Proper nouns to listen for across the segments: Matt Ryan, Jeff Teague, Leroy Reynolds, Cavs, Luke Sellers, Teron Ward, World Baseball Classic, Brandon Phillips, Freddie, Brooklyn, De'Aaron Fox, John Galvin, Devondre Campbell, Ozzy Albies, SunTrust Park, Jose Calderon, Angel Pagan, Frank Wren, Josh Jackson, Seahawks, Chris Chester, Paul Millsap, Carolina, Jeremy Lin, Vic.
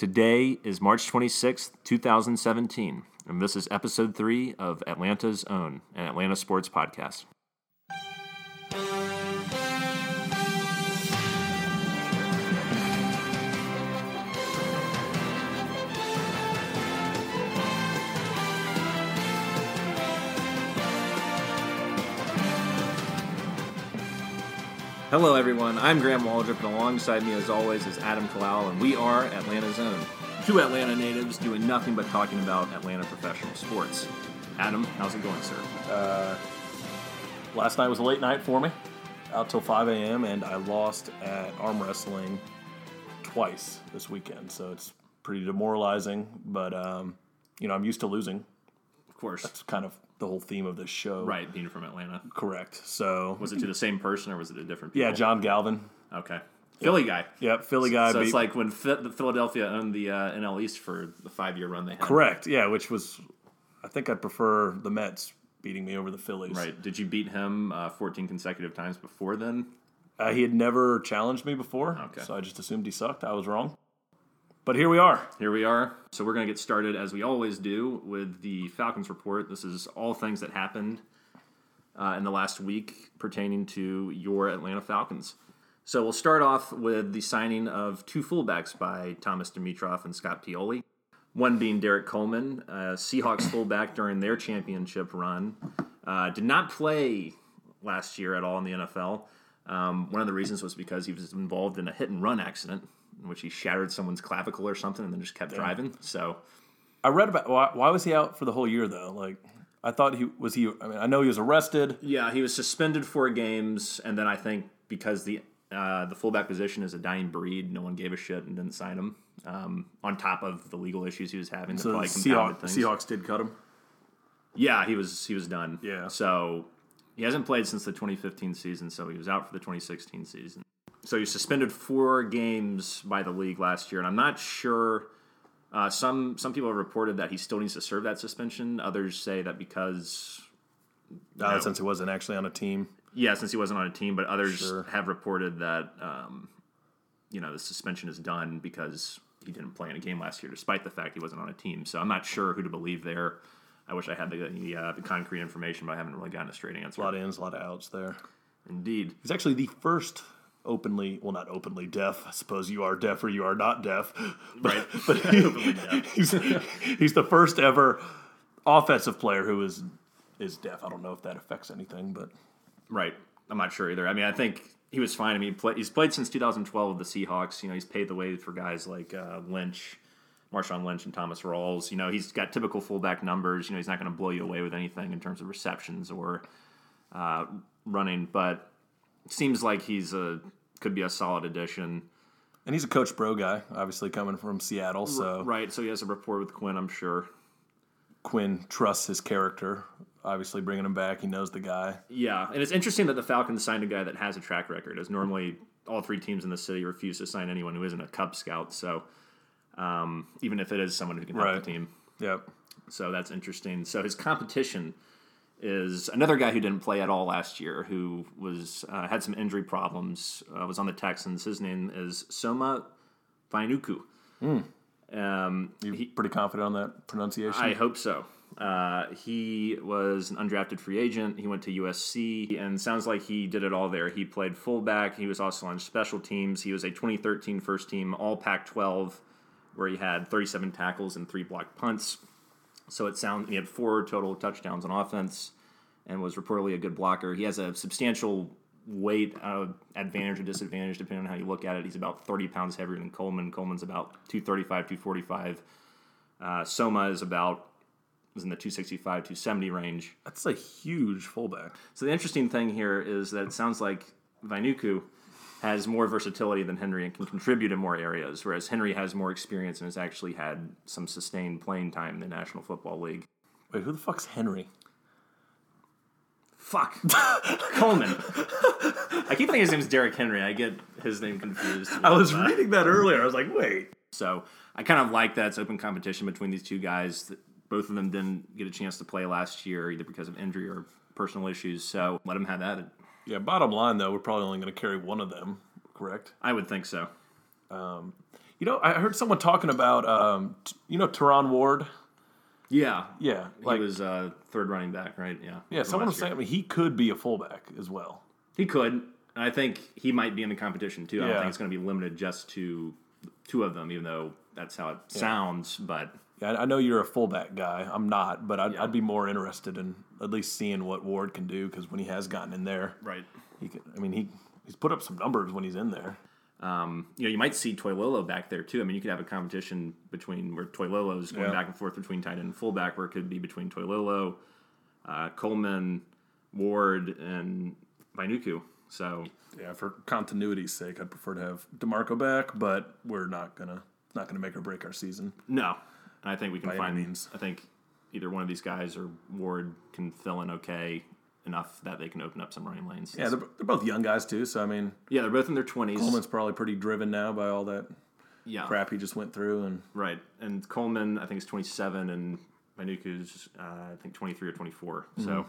Today is March 26th, 2017, and this is Episode 3 of Atlanta's Own, an Atlanta sports podcast. Hello, everyone. I'm Graham Waldrop, and alongside me, as always, is Adam Kalal, and we are Atlanta's Own. Two Atlanta natives doing nothing but talking about Atlanta professional sports. Adam, how's it going, sir? Last night was a late night for me, out till 5 a.m., and I lost at arm wrestling twice this weekend, so it's pretty demoralizing, but, I'm used to losing. Of course. That's kind of the whole theme of this show. Right, being from Atlanta. Correct. So was it to the same person or was it a different people? Yeah, John Galvin. Okay. Philly guy. Yep, Philly guy. So it's like when Philadelphia owned the NL East for the 5-year run they had. Correct, yeah, which was, I think I'd prefer the Mets beating me over the Phillies. Right. Did you beat him 14 consecutive times before then? He had never challenged me before, okay. So I just assumed he sucked. I was wrong. But here we are. Here we are. So we're going to get started, as we always do, with the Falcons report. This is all things that happened in the last week pertaining to your Atlanta Falcons. So we'll start off with the signing of two fullbacks by Thomas Dimitroff and Scott Pioli, one being Derek Coleman, Seahawks fullback during their championship run. Did not play last year at all in the NFL. One of the reasons was because he was involved in a hit-and-run accident, in which he shattered someone's clavicle or something and then just kept driving. So I read about why was he out for the whole year though? Like I thought I know he was arrested. Yeah, he was suspended 4 games and then I think because the fullback position is a dying breed, no one gave a shit and didn't sign him. On top of the legal issues he was having, so the Seahawks did cut him. Yeah, he was done. Yeah. So he hasn't played since the 2015 season, so he was out for the 2016 season. So he was suspended 4 games by the league last year, and I'm not sure. Some people have reported that he still needs to serve that suspension. Others say that because since he wasn't actually on a team. Yeah, since he wasn't on a team, but others have reported that the suspension is done because he didn't play in a game last year, despite the fact he wasn't on a team. So I'm not sure who to believe there. I wish I had the concrete information, but I haven't really gotten a straight answer. A lot of ins, a lot of outs there. Indeed, he's actually the first. Not openly deaf. I suppose you are deaf or you are not deaf. Right. But openly deaf. He's the first ever offensive player who is deaf. I don't know if that affects anything, but right. I'm not sure either. I mean, I think he was fine. I mean, he's played since 2012 with the Seahawks. He's paved the way for guys like Lynch, Marshawn Lynch, and Thomas Rawls. He's got typical fullback numbers. He's not going to blow you away with anything in terms of receptions or running, but seems like could be a solid addition. And he's a Coach Bro guy, obviously coming from Seattle. So right, so he has a rapport with Quinn, I'm sure. Quinn trusts his character, obviously bringing him back. He knows the guy. Yeah, and it's interesting that the Falcons signed a guy that has a track record, as normally all 3 teams in the city refuse to sign anyone who isn't a Cub Scout. So even if it is someone who can help the team. Yep. So that's interesting. So his competition is another guy who didn't play at all last year, who was had some injury problems, was on the Texans. His name is Soma Vainuku. You're pretty confident on that pronunciation? I hope so. He was an undrafted free agent. He went to USC, and sounds like he did it all there. He played fullback. He was also on special teams. He was a 2013 first-team All Pac-12, where he had 37 tackles and 3 blocked punts. So he had 4 total touchdowns on offense and was reportedly a good blocker. He has a substantial weight advantage or disadvantage, depending on how you look at it. He's about 30 pounds heavier than Coleman. Coleman's about 235, 245. Soma is in the 265, 270 range. That's a huge fullback. So the interesting thing here is that it sounds like Vainuku has more versatility than Henry and can contribute in more areas, whereas Henry has more experience and has actually had some sustained playing time in the National Football League. Wait, who the fuck's Henry? Fuck. Coleman. I keep thinking his name's Derek Henry. I get his name confused. I was reading that earlier. I was like, wait. So I kind of like that. It's open competition between these two guys. Both of them didn't get a chance to play last year, either because of injury or personal issues, so let them have that. Yeah, bottom line, though, we're probably only going to carry one of them, correct? I would think so. You know, I heard someone talking about, Teron Ward. Yeah. Yeah. He was third running back, right? Yeah. Yeah, someone was saying he could be a fullback as well. He could. And I think he might be in the competition, too. Yeah. I don't think it's going to be limited just to two of them, even though that's how it sounds. But yeah, I know you're a fullback guy. I'm not, but I'd be more interested in at least seeing what Ward can do, because when he has gotten in there, right? He's put up some numbers when he's in there. You might see Toilolo back there too. I mean, you could have a competition between where Toilolo is going back and forth between tight end and fullback, where it could be between Toilolo, Coleman, Ward, and Vainuku. So yeah, for continuity's sake, I'd prefer to have DeMarco back, but we're not gonna make or break our season. No, and I think we can find any means. I think either one of these guys or Ward can fill in okay enough that they can open up some running lanes. Yeah, they're both young guys, too, so, I mean... Yeah, they're both in their 20s. Coleman's probably pretty driven now by all that crap he just went through. Right, and Coleman, I think, is 27, and Vainuku's, I think, 23 or 24. Mm-hmm. So it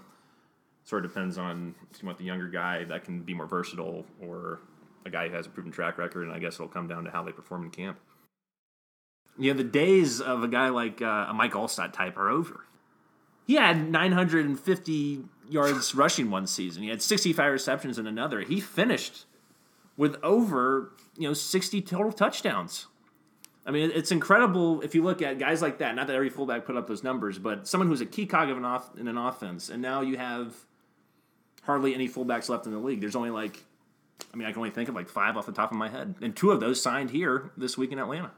sort of depends on if you want the younger guy that can be more versatile or a guy who has a proven track record, and I guess it'll come down to how they perform in camp. Yeah, the days of a guy like a Mike Allstott type are over. He had 950 yards rushing one season. He had 65 receptions in another. He finished with over 60 total touchdowns. I mean, it's incredible if you look at guys like that. Not that every fullback put up those numbers, but someone who's a key cog of in an offense. And now you have hardly any fullbacks left in the league. There's only I can only think of five off the top of my head, and two of those signed here this week in Atlanta.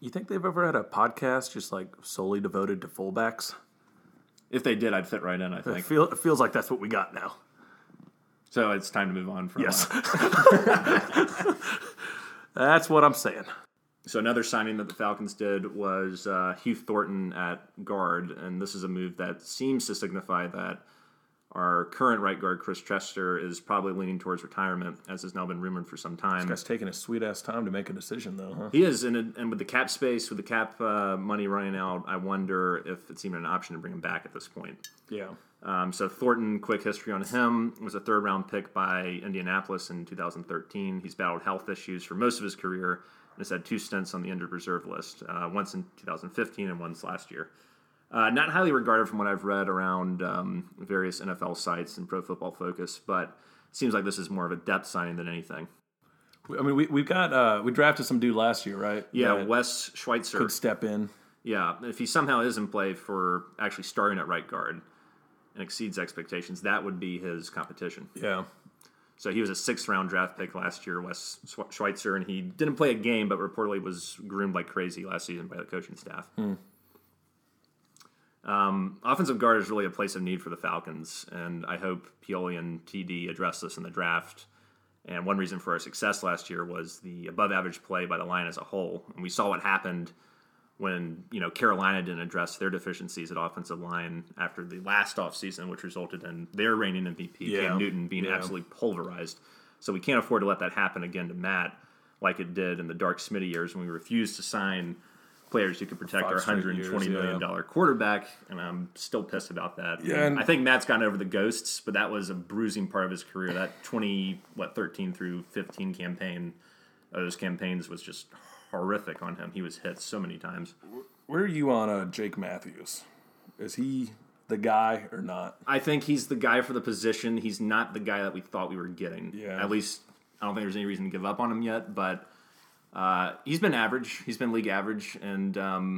You think they've ever had a podcast just solely devoted to fullbacks? If they did, I'd fit right in, I think. It feels like that's what we got now. So it's time to move on from that. That's what I'm saying. So another signing that the Falcons did was Hugh Thornton at guard, and this is a move that seems to signify that our current right guard, Chris Chester, is probably leaning towards retirement, as has now been rumored for some time. This guy's taking a sweet-ass time to make a decision, though, huh? He is, and with the cap space, with the cap money running out, I wonder if it's even an option to bring him back at this point. Yeah. So Thornton, quick history on him, was a third-round pick by Indianapolis in 2013. He's battled health issues for most of his career and has had two stints on the injured reserve list, once in 2015 and once last year. Not highly regarded from what I've read around various NFL sites and Pro Football Focus, but it seems like this is more of a depth signing than anything. I mean, we drafted some dude last year, right? Yeah, Wes Schweitzer. Could step in. Yeah, if he somehow is in play for actually starting at right guard and exceeds expectations, that would be his competition. Yeah. So he was a sixth-round draft pick last year, Wes Schweitzer, and he didn't play a game, but reportedly was groomed like crazy last season by the coaching staff. Hmm. Offensive guard is really a place of need for the Falcons, and I hope Pioli and TD address this in the draft. And one reason for our success last year was the above-average play by the line as a whole. And we saw what happened when Carolina didn't address their deficiencies at offensive line after the last offseason, which resulted in their reigning MVP, Cam Newton, being absolutely pulverized. So we can't afford to let that happen again to Matt like it did in the Dark Smitty years when we refused to sign players who could protect our $120 million quarterback, and I'm still pissed about that. Yeah, I think Matt's gotten over the ghosts, but that was a bruising part of his career. That 13 through 15 campaign, those campaigns was just horrific on him. He was hit so many times. Where are you on Jake Matthews? Is he the guy or not? I think he's the guy for the position. He's not the guy that we thought we were getting. Yeah. At least I don't think there's any reason to give up on him yet, but he's been average. He's been league average, and I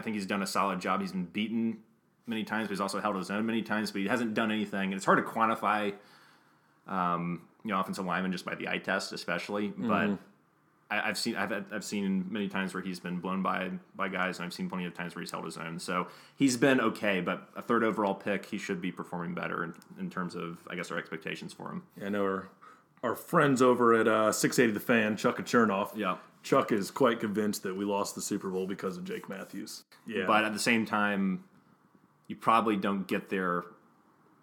think he's done a solid job. He's been beaten many times, but he's also held his own many times. But he hasn't done anything, and it's hard to quantify, offensive linemen just by the eye test, especially. Mm-hmm. But I've seen many times where he's been blown by guys, and I've seen plenty of times where he's held his own. So he's been okay, but a third overall pick, he should be performing better in terms of, I guess, our expectations for him. Yeah, I know. Our friends over at 680 The Fan, Chuck Achernoff. Yeah. Chuck is quite convinced that we lost the Super Bowl because of Jake Matthews. Yeah. But at the same time, you probably don't get there.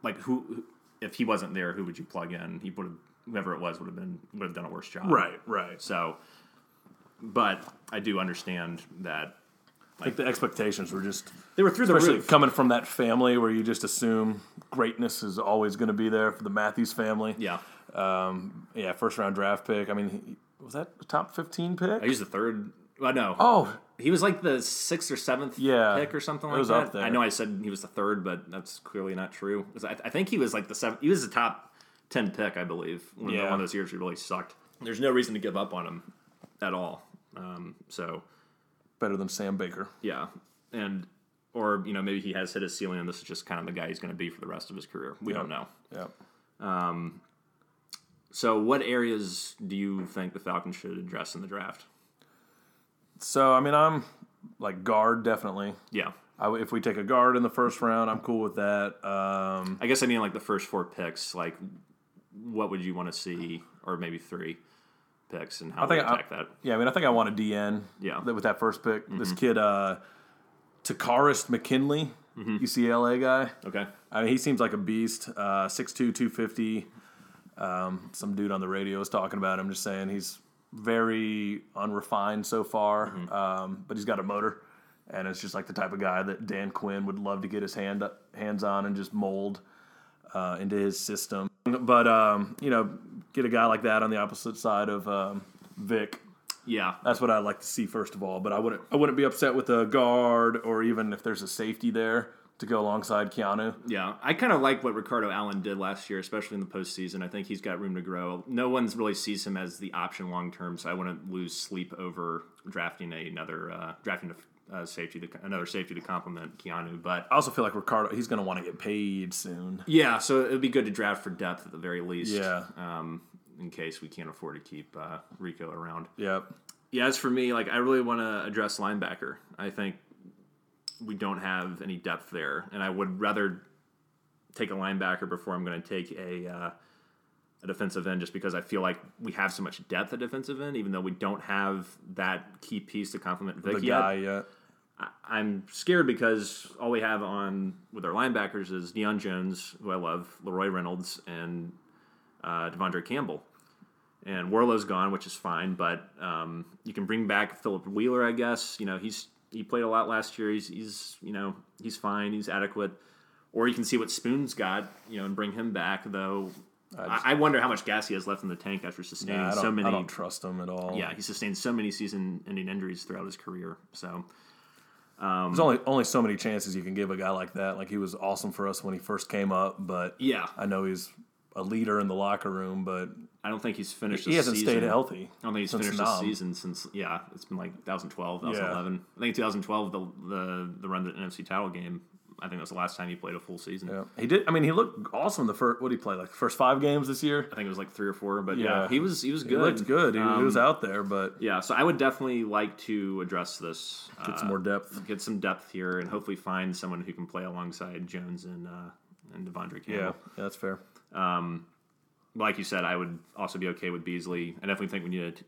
Who? If he wasn't there, who would you plug in? He would have, whoever it was, would have done a worse job. Right. So, but I do understand that. I think the expectations were just... They were through the roof. Coming from that family where you just assume greatness is always going to be there for the Matthews family. Yeah. First-round draft pick. I mean, was that a top 15 pick? He's the third. I know. Oh. He was like the 6th or 7th pick or something like that. Up there. I know I said he was the third, but that's clearly not true. I think he was like the 7th. He was the top 10 pick, I believe. One of those years he really sucked. There's no reason to give up on him at all. Better than Sam Baker. Yeah. Or maybe he has hit his ceiling and this is just kind of the guy he's going to be for the rest of his career. We don't know. Yeah. So what areas do you think the Falcons should address in the draft? So, I'm like guard, definitely. Yeah. If we take a guard in the first round, I'm cool with that. I guess the first 4 picks, like what would you want to see, or maybe 3 picks and how to attack that? Yeah, I think I want a DN with that first pick. Mm-hmm. This kid, Takaris McKinley, UCLA guy. Okay. He seems like a beast, 6'2", 250. Some dude on the radio was talking about him, just saying he's very unrefined so far, but he's got a motor, and it's just like the type of guy that Dan Quinn would love to get his hands on and just mold into his system. But, get a guy like that on the opposite side of Vic. Yeah. That's what I'd like to see first of all, but I wouldn't be upset with a guard or even if there's a safety there to go alongside Keanu. Yeah, I kind of like what Ricardo Allen did last year, especially in the postseason. I think he's got room to grow. No one really sees him as the option long term, so I wouldn't lose sleep over drafting another safety to complement Keanu. But I also feel like Ricardo, he's going to want to get paid soon. Yeah, so it would be good to draft for depth at the very least. Yeah, in case we can't afford to keep Rico around. Yep. Yeah, as for me, I really want to address linebacker. I think we don't have any depth there, and I would rather take a linebacker before I'm going to take a defensive end, just because I feel like we have so much depth at defensive end, even though we don't have that key piece to complement Vic yet. I'm scared because all we have on with our linebackers is Deion Jones, who I love, Leroy Reynolds, and Devondre Campbell. And Warlow's gone, which is fine, but you can bring back Philip Wheeler, I guess. He played a lot last year. He's fine. He's adequate. Or you can see what Spoon's got, and bring him back, though. I wonder how much gas he has left in the tank after sustaining so many. I don't trust him at all. Yeah, he sustained so many season-ending injuries throughout his career. So there's only so many chances you can give a guy like that. Like, he was awesome for us when he first came up, but yeah, I know he's a leader in the locker room, but I don't think he's finished the season. He hasn't stayed healthy. I don't think he's finished the season since, it's been like 2012, 2011. Yeah. I think 2012, the run to the NFC title game, I think that was the last time he played a full season. Yeah. He did. He looked awesome the first, what did he play, like the first 5 games this year? I think it was like 3 or 4, but yeah he was good. He looked good. He was out there, but yeah, so I would definitely like to address this. Get some more depth. Get some depth here and hopefully find someone who can play alongside Jones and Devondre Campbell. Yeah, that's fair. Like you said, I would also be okay with Beasley. I definitely think we need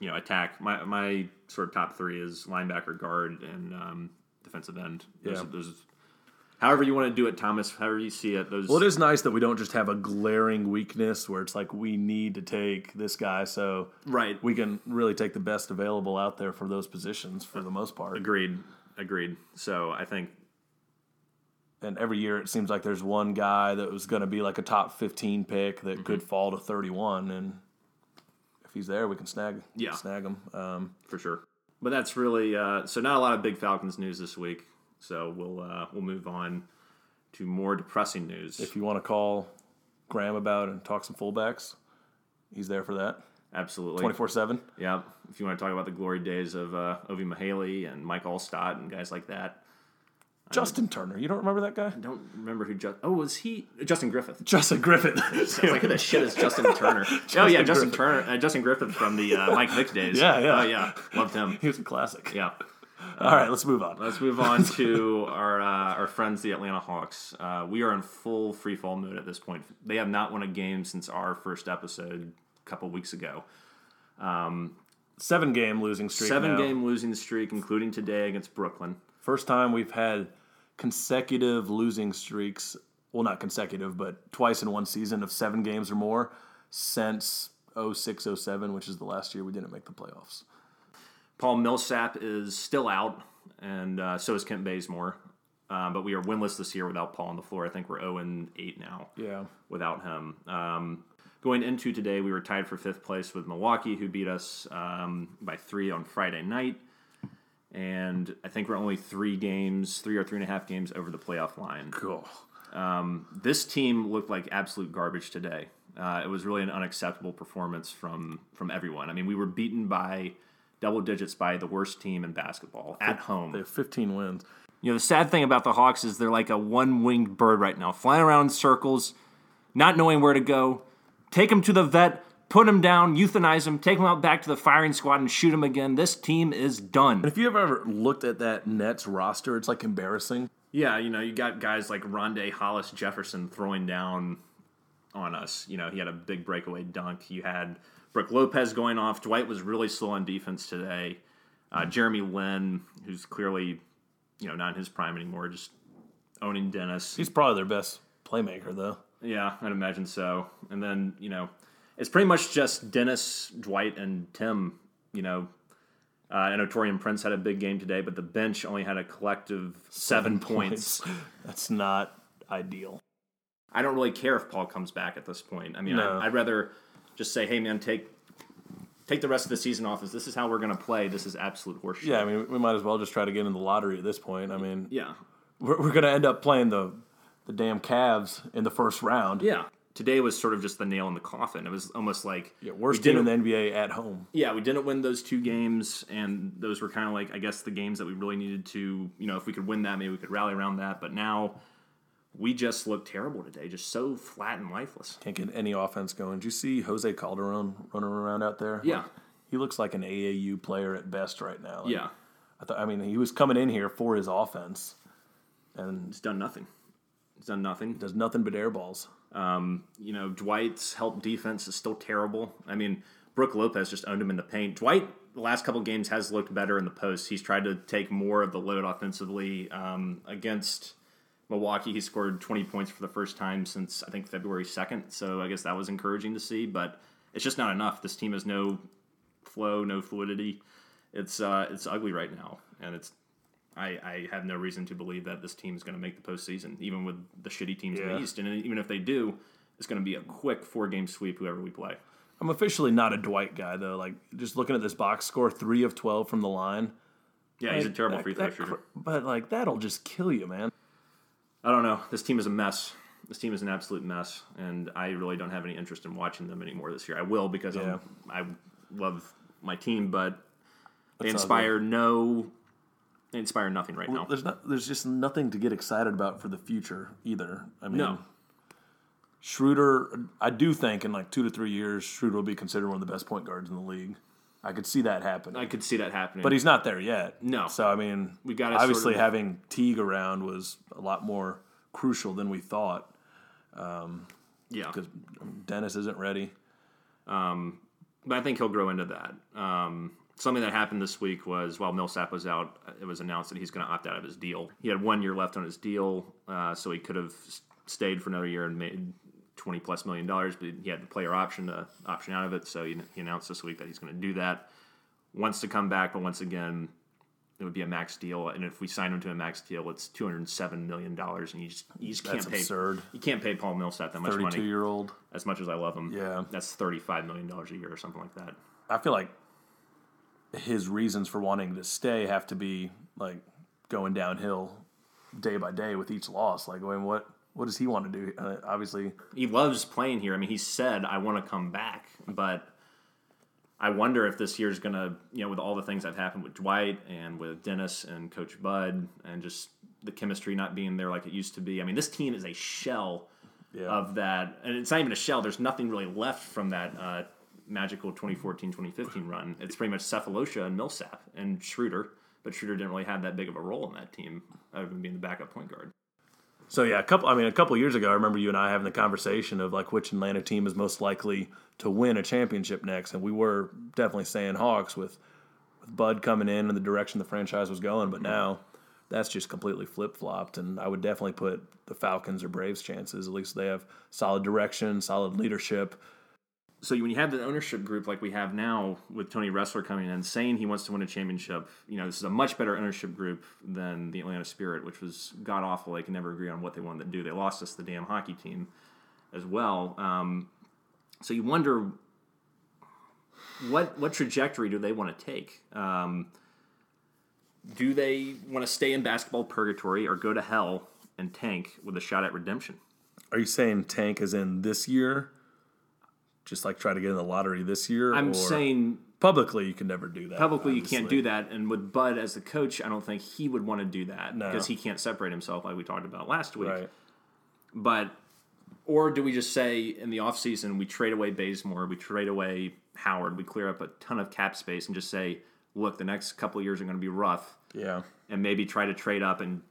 to, attack. My sort of top 3 is linebacker, guard, and defensive end. Those, however you want to do it, Thomas. However you see it. Those. Well, it is nice that we don't just have a glaring weakness where it's like we need to take this guy, so right, we can really take the best available out there for those positions for the most part. Agreed. So I think. And every year it seems like there's one guy that was going to be like a top 15 pick that could fall to 31, and if he's there, we can snag him for sure. But that's really so not a lot of big Falcons news this week. So we'll move on to more depressing news. If you want to call Graham about and talk some fullbacks, he's there for that. Absolutely, 24/7. Yeah, if you want to talk about the glory days of Ovi Mahaley and Mike Allstott and guys like that. Justin Turner. You don't remember that guy? I don't remember who was he? Justin Griffith. Justin Griffith. I was like, who the shit is Justin Turner? Justin Turner. Justin Griffith from the Mike Vick days. Yeah. Oh, yeah. Loved him. He was a classic. Yeah. All right, let's move on. Let's move on to our friends, the Atlanta Hawks. We are in full free-fall mode at this point. They have not won a game since our first episode a couple weeks ago. 7-game losing streak now. 7-game losing streak, including today against Brooklyn. First time we've had consecutive losing streaks, well, not consecutive, but twice in one season of 7 games or more since 2006-07, which is the last year we didn't make the playoffs. Paul Millsap is still out, and so is Kent Bazemore. But we are winless this year without Paul on the floor. I think we're 0-8 now without him. Going into today, we were tied for fifth place with Milwaukee, who beat us by 3 on Friday night. And I think we're only 3 or 3.5 games over the playoff line. Cool. This team looked like absolute garbage today. It was really an unacceptable performance from everyone. I mean, we were beaten by double digits by the worst team in basketball at home. They have 15 wins. You know, the sad thing about the Hawks is they're like a one-winged bird right now, flying around in circles, not knowing where to go. Take them to the vet, put them down, euthanize them, take them out back to the firing squad and shoot them again. This team is done. And if you ever looked at that Nets roster, it's like embarrassing. Yeah, you know, you got guys like Rondé Hollis Jefferson throwing down on us. You know, he had a big breakaway dunk. You had Brooke Lopez going off. Dwight was really slow on defense today. Jeremy Lin, who's clearly, you know, not in his prime anymore, just owning Dennis. He's probably their best playmaker, though. Yeah, I'd imagine so. And then, you know, it's pretty much just Dennis, Dwight, and Tim, you know. I know Torian Prince had a big game today, but the bench only had a collective 7 points. That's not ideal. I don't really care if Paul comes back at this point. I mean, no. I'd rather just say, hey, man, take the rest of the season off. This is how we're going to play. This is absolute horseshit. Yeah, I mean, we might as well just try to get in the lottery at this point. I mean, yeah, we're going to end up playing the damn Cavs in the first round. Yeah. Today was sort of just the nail in the coffin. It was almost like... Yeah, worst team in the NBA at home. Yeah, we didn't win those 2 games, and those were kind of like, I guess, the games that we really needed to... You know, if we could win that, maybe we could rally around that. But now, we just look terrible today, just so flat and lifeless. Can't get any offense going. Did you see Jose Calderon running around out there? Yeah. Like, he looks like an AAU player at best right now. Like, yeah. I mean, he was coming in here for his offense, and... He's done nothing. Does nothing but air balls. You know, Dwight's help defense is still terrible. I mean, Brooke Lopez just owned him in the paint. Dwight, the last couple of games, has looked better in the post. He's tried to take more of the load offensively. Against Milwaukee, he scored 20 points for the first time since, I think, February 2nd. So I guess that was encouraging to see, but it's just not enough. This team has no flow, no fluidity. It's ugly right now, and it's... I have no reason to believe that this team is going to make the postseason, even with the shitty teams in the East. And even if they do, it's going to be a quick 4-game sweep whoever we play. I'm officially not a Dwight guy, though. Like, just looking at this box score, 3 of 12 from the line. Yeah, like, he's a terrible free throw shooter. But, like, that'll just kill you, man. I don't know. This team is a mess. This team is an absolute mess, and I really don't have any interest in watching them anymore this year. I will because I love my team, but they inspire nothing right now. There's just nothing to get excited about for the future either. I mean, no. Schroeder, I do think in like 2 to 3 years, Schroeder will be considered one of the best point guards in the league. I could see that happening. But he's not there yet. No. So, I mean, we got obviously sort of... having Teague around was a lot more crucial than we thought. Yeah. Because Dennis isn't ready. But I think he'll grow into that. Something that happened this week was while Millsap was out, it was announced that he's going to opt out of his deal. He had 1 year left on his deal, so he could have stayed for another year and made $20+ million, but he had the player option to option out of it, so he announced this week that he's going to do that. Wants to come back, but once again, it would be a max deal, and if we sign him to a max deal, it's $207 million, and you just can't pay. Absurd. You can't pay Paul Millsap that much money. 32-year-old. As much as I love him. Yeah. That's $35 million a year or something like that. I feel like his reasons for wanting to stay have to be like going downhill day by day with each loss. Like, I mean, what does he want to do? Obviously, he loves playing here. I mean, he said, "I want to come back," but I wonder if this year's gonna, you know, with all the things that happened with Dwight and with Dennis and Coach Bud and just the chemistry not being there like it used to be. I mean, this team is a shell of that, and it's not even a shell. There's nothing really left from that. Magical 2014-2015 run. It's pretty much Cephalosha and Millsap and Schroeder, but Schroeder didn't really have that big of a role in that team other than being the backup point guard. So yeah, a couple years ago, I remember you and I having the conversation of like which Atlanta team is most likely to win a championship next, and we were definitely saying Hawks with Bud coming in and the direction the franchise was going, but now that's just completely flip-flopped, and I would definitely put the Falcons or Braves chances. At least they have solid direction, solid leadership. So when you have the ownership group like we have now with Tony Wrestler coming in saying he wants to win a championship, you know, this is a much better ownership group than the Atlanta Spirit, which was god-awful. They could never agree on what they wanted to do. They lost us the damn hockey team as well. So you wonder what trajectory do they want to take? Do they want to stay in basketball purgatory or go to hell and tank with a shot at redemption? Are you saying tank as in this year? Just like try to get in the lottery this year? I'm saying... Publicly, you can never do that. Publicly, obviously. You can't do that. And with Bud as the coach, I don't think he would want to do that because he can't separate himself like we talked about last week. Right. But... Or do we just say in the offseason, we trade away Bazemore, we trade away Howard, we clear up a ton of cap space and just say, look, the next couple of years are going to be rough. Yeah. And maybe try to trade up and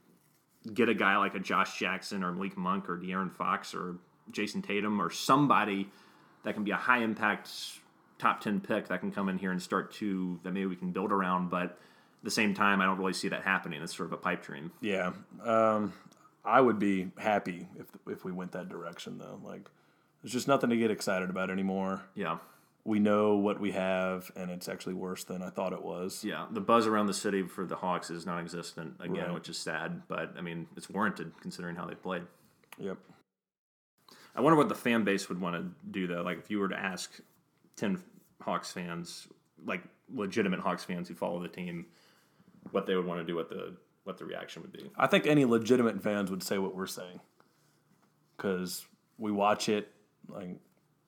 get a guy like a Josh Jackson or Malik Monk or De'Aaron Fox or Jason Tatum or somebody that can be a high-impact top 10 pick that can come in here and start to that maybe we can build around. But at the same time, I don't really see that happening. It's sort of a pipe dream. Yeah. I would be happy if we went that direction, though. Like, there's just nothing to get excited about anymore. Yeah. We know what we have, and it's actually worse than I thought it was. Yeah, the buzz around the city for the Hawks is non-existent, again, which is sad. But, I mean, it's warranted considering how they played. Yep. I wonder what the fan base would want to do, though. Like, if you were to ask 10 Hawks fans, like legitimate Hawks fans who follow the team, what they would want to do with the... what the reaction would be. I think any legitimate fans would say what we're saying because we watch it. Like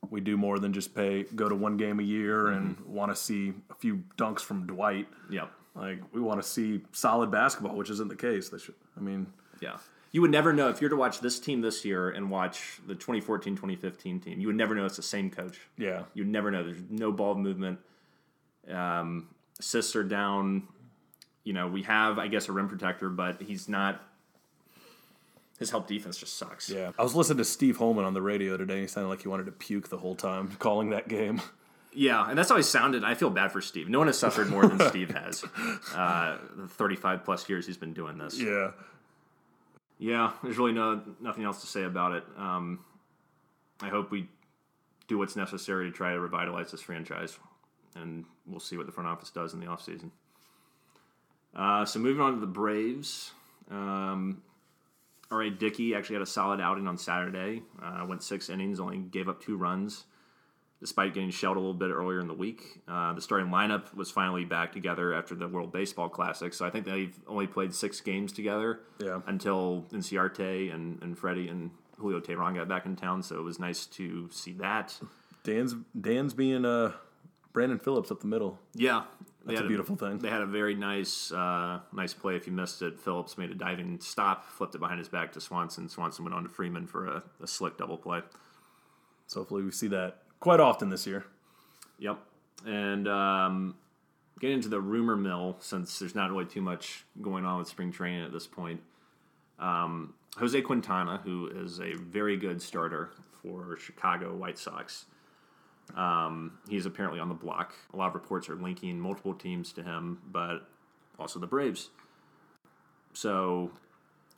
we do more than just go to one game a year and want to see a few dunks from Dwight. Yeah, like we want to see solid basketball, which isn't the case. You would never know if you're to watch this team this year and watch the 2014-2015 team. You would never know it's the same coach. Yeah, you'd never know. There's no ball movement. Assists are down. You know, we have, I guess, a rim protector, but he's not – his help defense just sucks. Yeah. I was listening to Steve Holman on the radio today. He sounded like he wanted to puke the whole time calling that game. Yeah, and that's how he sounded. I feel bad for Steve. No one has suffered more than Steve has. 35-plus years he's been doing this. Yeah. Yeah, there's really nothing else to say about it. I hope we do what's necessary to try to revitalize this franchise, and we'll see what the front office does in the offseason. So moving on to the Braves, R.A. Dickey actually had a solid outing on Saturday, went 6 innings, only gave up 2 runs, despite getting shelled a little bit earlier in the week. The starting lineup was finally back together after the World Baseball Classic, so I think they've only played 6 games together until Inciarte and Freddie and Julio Teheran got back in town, so it was nice to see that. Dan's being Brandon Phillips up the middle. Yeah. That's a beautiful thing. They had a very nice play. If you missed it, Phillips made a diving stop, flipped it behind his back to Swanson. Swanson went on to Freeman for a slick double play. So hopefully we see that quite often this year. Yep. And getting into the rumor mill, since there's not really too much going on with spring training at this point, Jose Quintana, who is a very good starter for Chicago White Sox, he's apparently on the block. A lot of reports are linking multiple teams to him, but also the Braves. So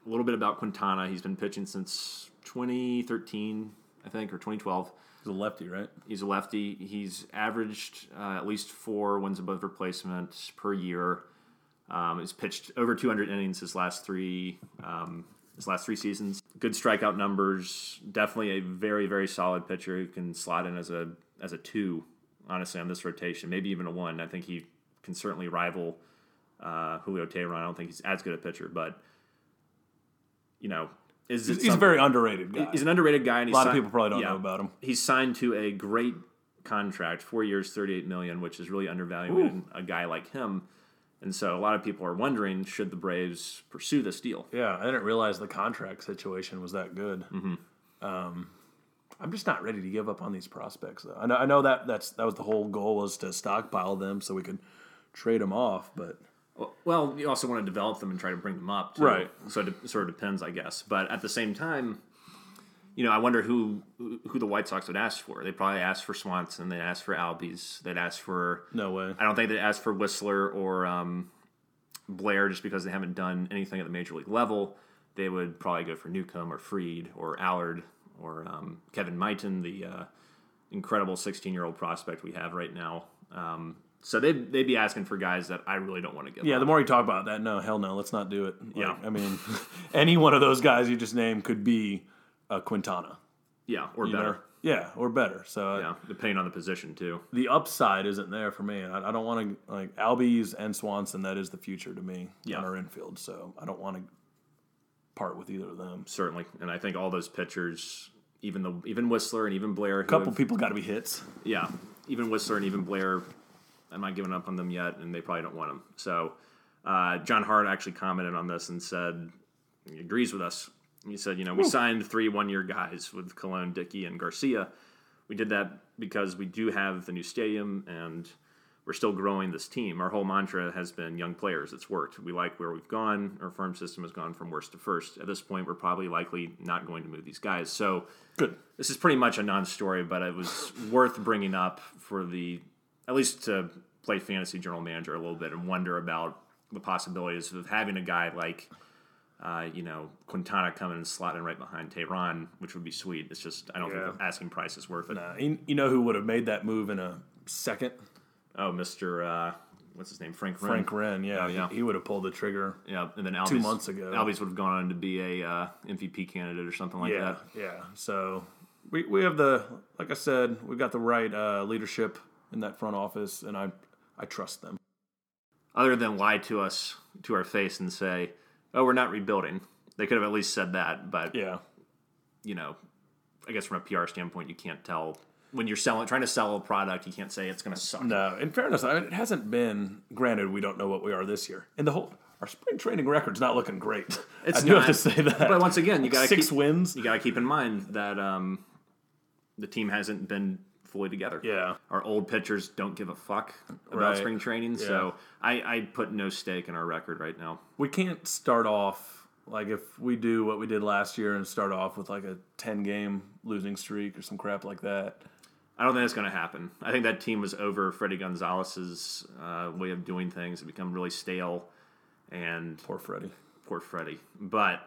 a little bit about Quintana. He's been pitching since 2013, I think, or 2012. He's a lefty, right? He's a lefty. He's averaged at least 4 wins above replacement per year. He's pitched over 200 innings his last three seasons. Good strikeout numbers. Definitely a very, very solid pitcher who can slot in as a 2, honestly, on this rotation, maybe even a 1. I think he can certainly rival Julio Teheran. I don't think he's as good a pitcher, but, you know. He's a very underrated guy. He's an underrated guy. And a lot of people probably don't know about him. He's signed to a great contract, 4 years, $38 million, which is really undervaluing a guy like him. And so a lot of people are wondering, should the Braves pursue this deal? Yeah, I didn't realize the contract situation was that good. Mm-hmm. I'm just not ready to give up on these prospects, though. I know that was the whole goal, was to stockpile them so we could trade them off. But well, you also want to develop them and try to bring them up, too. Right? So it sort of depends, I guess. But at the same time, you know, I wonder who the White Sox would ask for. They probably asked for Swanson. They'd ask for Albies. They'd ask for no way. I don't think they'd ask for Whistler or Blair just because they haven't done anything at the major league level. They would probably go for Newcomb or Freed or Allard or Kevin Miten, the incredible 16-year-old prospect we have right now. So they'd be asking for guys that I really don't want to give up. Yeah, the more you talk about that, no, hell no, let's not do it. Like, yeah. I mean, any one of those guys you just named could be Quintana. Yeah, or better. Yeah, or better. So yeah, depending on the position too. The upside isn't there for me. I don't want to like Albies and Swanson. That is the future to me on our infield. So I don't want to part with either of them. Certainly, and I think all those pitchers, even Whistler and even Blair, people got to be hits. Yeah, even Whistler and even Blair, I'm not giving up on them yet, and they probably don't want them. So John Hart actually commented on this and said he agrees with us. He said, we signed 3 one-year guys with Colon, Dickey, and Garcia. We did that because we do have the new stadium, and we're still growing this team. Our whole mantra has been young players. It's worked. We like where we've gone. Our farm system has gone from worst to first. At this point, we're probably likely not going to move these guys. So good. This is pretty much a non-story, but it was worth bringing up at least to play fantasy general manager a little bit and wonder about the possibilities of having a guy like Quintana coming and slotting right behind Teheran, which would be sweet. It's just, I don't think the asking price is worth it. Nah, you know who would have made that move in a second? Oh, Mr. What's his name? Frank Wren, yeah. Oh, yeah. He would have pulled the trigger. Yeah, and then Albies, 2 months ago. Albies would have gone on to be a MVP candidate or something like that. Yeah, so we have like I said, we've got the right leadership in that front office, and I trust them. Other than lie to us, to our face, and say, oh, we're not rebuilding. They could have at least said that, but I guess from a PR standpoint, you can't tell when you're trying to sell a product. You can't say it's going to suck. No, in fairness, I mean, it hasn't been. Granted, we don't know what we are this year, and our spring training record's not looking great. It's I do have to say that. But once again, you got 6 wins. You got to keep in mind that the team hasn't been fully together. Yeah, our old pitchers don't give a fuck about spring training, so I put no stake in our record right now. We can't start off like if we do what we did last year and start off with like a 10-game losing streak or some crap like that. I don't think that's going to happen. I think that team was over Freddie Gonzalez's way of doing things. It become really stale, and poor Freddie. But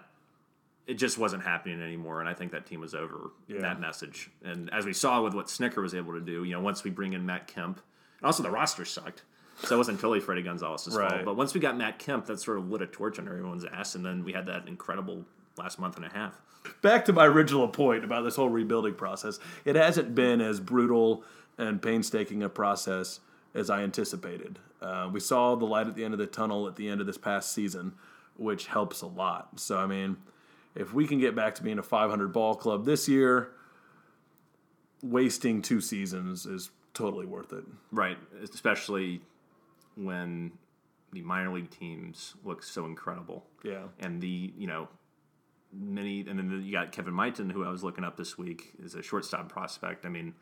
it just wasn't happening anymore, and I think that team was over that message. And as we saw with what Snicker was able to do, once we bring in Matt Kemp, and also the roster sucked, so it wasn't totally Freddie Gonzalez's fault. But once we got Matt Kemp, that sort of lit a torch under everyone's ass, and then we had that incredible last month and a half. Back to my original point about this whole rebuilding process, it hasn't been as brutal and painstaking a process as I anticipated. We saw the light at the end of the tunnel at the end of this past season, which helps a lot. So, I mean, if we can get back to being a 500 ball club this year, wasting 2 seasons is totally worth it. Right, especially when the minor league teams look so incredible. Yeah, and then you got Kevin Miten, who I was looking up this week, is a shortstop prospect. I mean,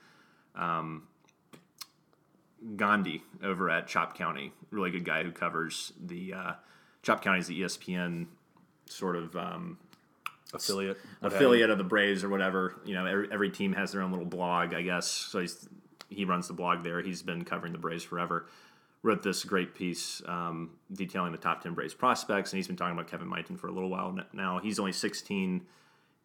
Gandhi over at Chop County, really good guy who covers the Chop County is the ESPN sort of. Affiliate of the Braves or whatever. Every team has their own little blog, I guess. So he runs the blog there. He's been covering the Braves forever. Wrote this great piece detailing the top 10 Braves prospects, and he's been talking about Kevin Miten for a little while now. He's only 16.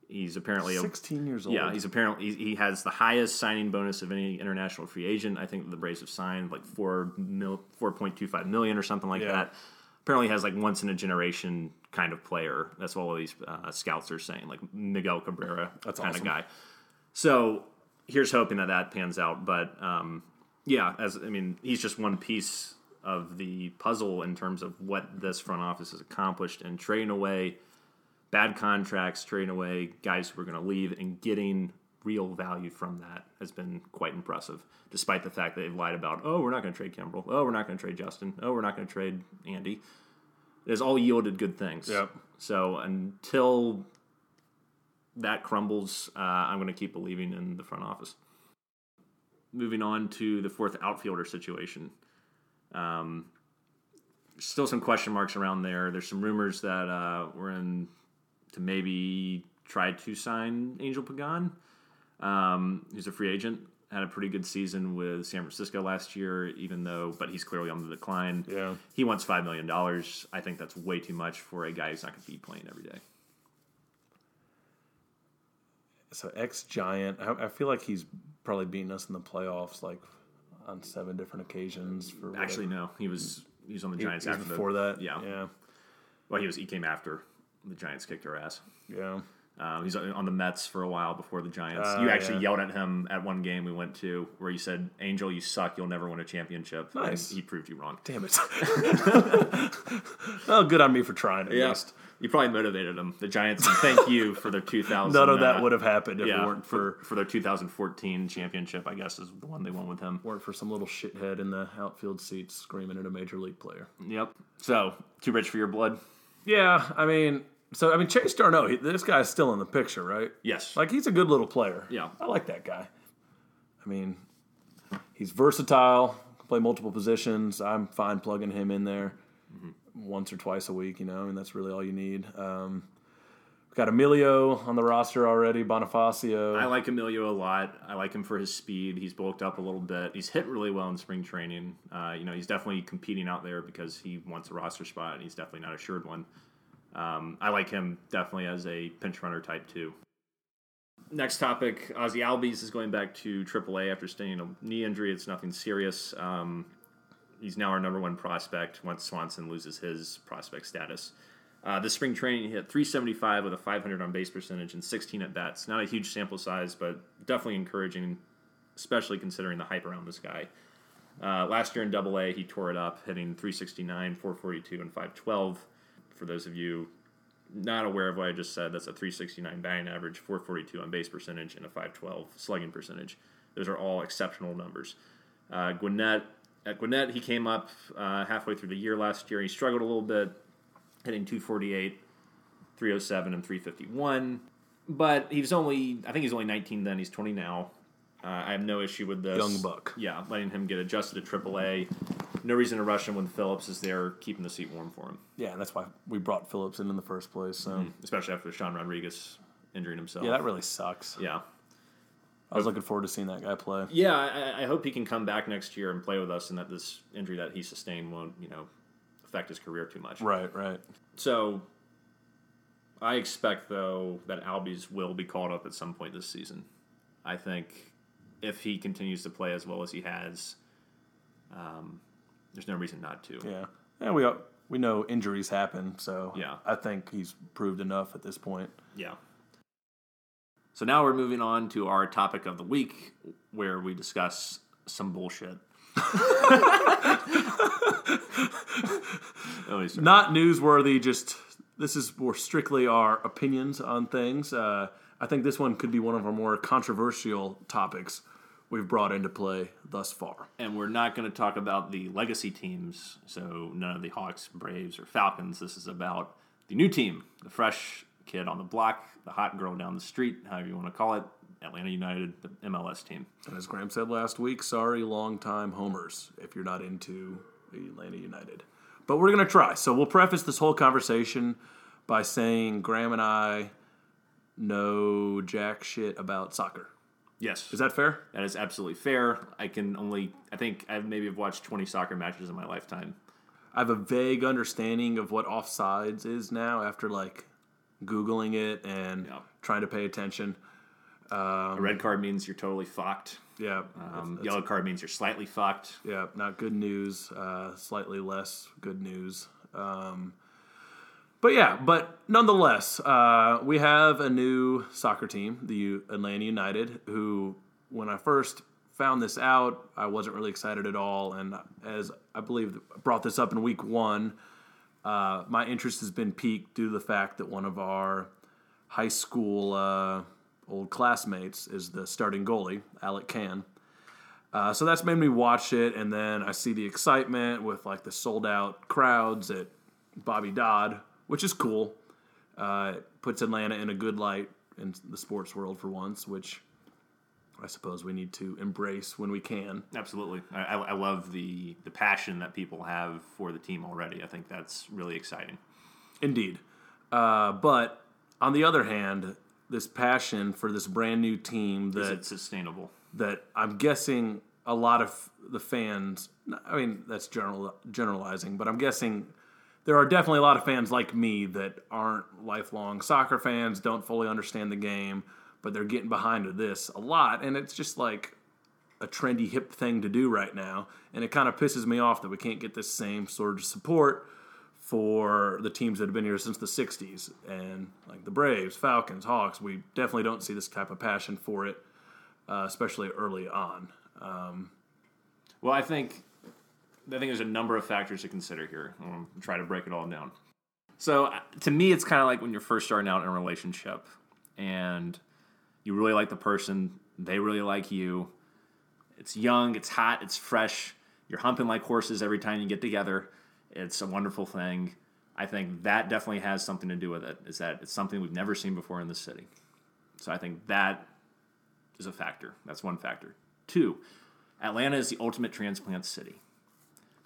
He's apparently 16 years old. Yeah, he's apparently he has the highest signing bonus of any international free agent. I think the Braves have signed like $4.25 million or something like that. Apparently has like once in a generation kind of player. That's what all these scouts are saying, like Miguel Cabrera kind of guy. So here's hoping that pans out. But he's just one piece of the puzzle in terms of what this front office has accomplished and trading away bad contracts, trading away guys who are going to leave, and getting real value from that has been quite impressive, despite the fact that they've lied about, oh, we're not going to trade Kimbrel. Oh, we're not going to trade Justin. Oh, we're not going to trade Andy. It's all yielded good things. Yep. So until that crumbles, I'm going to keep believing in the front office. Moving on to the 4th outfielder situation. Still some question marks around there. There's some rumors that we're in to maybe try to sign Angel Pagan. He's a free agent, had a pretty good season with San Francisco last year, but he's clearly on the decline. Yeah. He wants $5 million. I think that's way too much for a guy who's not going to be playing every day. So ex-Giant, I feel like he's probably beaten us in the playoffs like on 7 different occasions. No, he was on the Giants after before that. Yeah. Well, he came after the Giants kicked our ass. Yeah. He's on the Mets for a while before the Giants. You actually yelled at him at one game we went to where you said, "Angel, you suck. You'll never win a championship." Nice. And he proved you wrong. Damn it. Oh, good on me for trying at least. You probably motivated them. The Giants, thank you for their 2000. None of that would have happened if it weren't for their 2014 championship, I guess, is the one they won with him. Weren't for some little shithead in the outfield seat screaming at a major league player. Yep. So, too rich for your blood? Yeah, I mean... So, I mean, Chase d'Arnaud, this guy's still in the picture, right? Yes. Like, he's a good little player. Yeah. I like that guy. I mean, he's versatile, can play multiple positions. I'm fine plugging him in there once or twice a week, you know, and that's really all you need. We've got Emilio on the roster already, Bonifacio. I like Emilio a lot. I like him for his speed. He's bulked up a little bit. He's hit really well in spring training. You know, he's definitely competing out there because he wants a roster spot, and he's definitely not assured one. I like him definitely as a pinch runner type too. Next topic, Ozzy Albies is going back to AAA after staying a knee injury. It's nothing serious. He's now our number one prospect once Swanson loses his prospect status. This spring training, he hit .375 with a .500 on base percentage and 16 at-bats. Not a huge sample size, but definitely encouraging, especially considering the hype around this guy. Last year in AA, he tore it up, hitting .369, .442, and .512. For those of you not aware of what I just said, that's a .369 batting average, .442 on base percentage, and a .512 slugging percentage. Those are all exceptional numbers. At Gwinnett, he came up halfway through the year last year. He struggled a little bit, hitting .248, .307, and .351. But I think he's only 19 then. He's 20 now. I have no issue with this. Young buck. Yeah, letting him get adjusted to AAA. No reason to rush him when Phillips is there, keeping the seat warm for him. Yeah, and that's why we brought Phillips in the first place. So. Especially after Sean Rodriguez injuring himself. Yeah, that really sucks. Yeah. I was looking forward to seeing that guy play. Yeah, I hope he can come back next year and play with us and that this injury that he sustained won't, you know, affect his career too much. Right. So I expect, though, that Albies will be called up at some point this season. I think if he continues to play as well as he has, there's no reason not to. Yeah. And we know injuries happen, so yeah. I think he's proved enough at this point. Yeah. So now we're moving on to our topic of the week, where we discuss some bullshit. Not newsworthy, just this is more strictly our opinions on things. I think this one could be one of our more controversial topics we've brought into play thus far. And we're not going to talk about the legacy teams, so none of the Hawks, Braves, or Falcons. This is about the new team, the fresh kid on the block, the hot girl down the street, however you want to call it, Atlanta United, the MLS team. And as Graham said last week, sorry, long-time homers if you're not into Atlanta United. But we're going to try. So we'll preface this whole conversation by saying Graham and I know jack shit about soccer. Yes. Is that fair? That is absolutely fair. I think I've watched 20 soccer matches in my lifetime. I have a vague understanding of what offsides is now after, like, Googling it and trying to pay attention. A red card means you're totally fucked. Yeah. Yellow card means you're slightly fucked. Yeah, not good news. Slightly less good news. But nonetheless, we have a new soccer team, the Atlanta United, who, when I first found this out, I wasn't really excited at all. And as I believe brought this up in week one, my interest has been piqued due to the fact that one of our high school old classmates is the starting goalie, Alec Can. So that's made me watch it, and then I see the excitement with, like, the sold-out crowds at Bobby Dodd, which is cool. It puts Atlanta in a good light in the sports world for once, which I suppose we need to embrace when we can. Absolutely. I love the passion that people have for the team already. I think that's really exciting. Indeed. But on the other hand, this passion for this brand new team that... Is it sustainable? That I'm guessing a lot of the fans... I mean, that's generalizing, but I'm guessing... There are definitely a lot of fans like me that aren't lifelong soccer fans, don't fully understand the game, but they're getting behind to this a lot, and it's just like a trendy, hip thing to do right now, and it kind of pisses me off that we can't get this same sort of support for the teams that have been here since the 60s. And like the Braves, Falcons, Hawks, we definitely don't see this type of passion for it, especially early on. Well, I think there's a number of factors to consider here. I'm going to try to break it all down. So to me, it's kind of like when you're first starting out in a relationship and you really like the person, they really like you. It's young, it's hot, it's fresh. You're humping like horses every time you get together. It's a wonderful thing. I think that definitely has something to do with it, is that it's something we've never seen before in this city. So I think that is a factor. That's one factor. Two, Atlanta is the ultimate transplant city.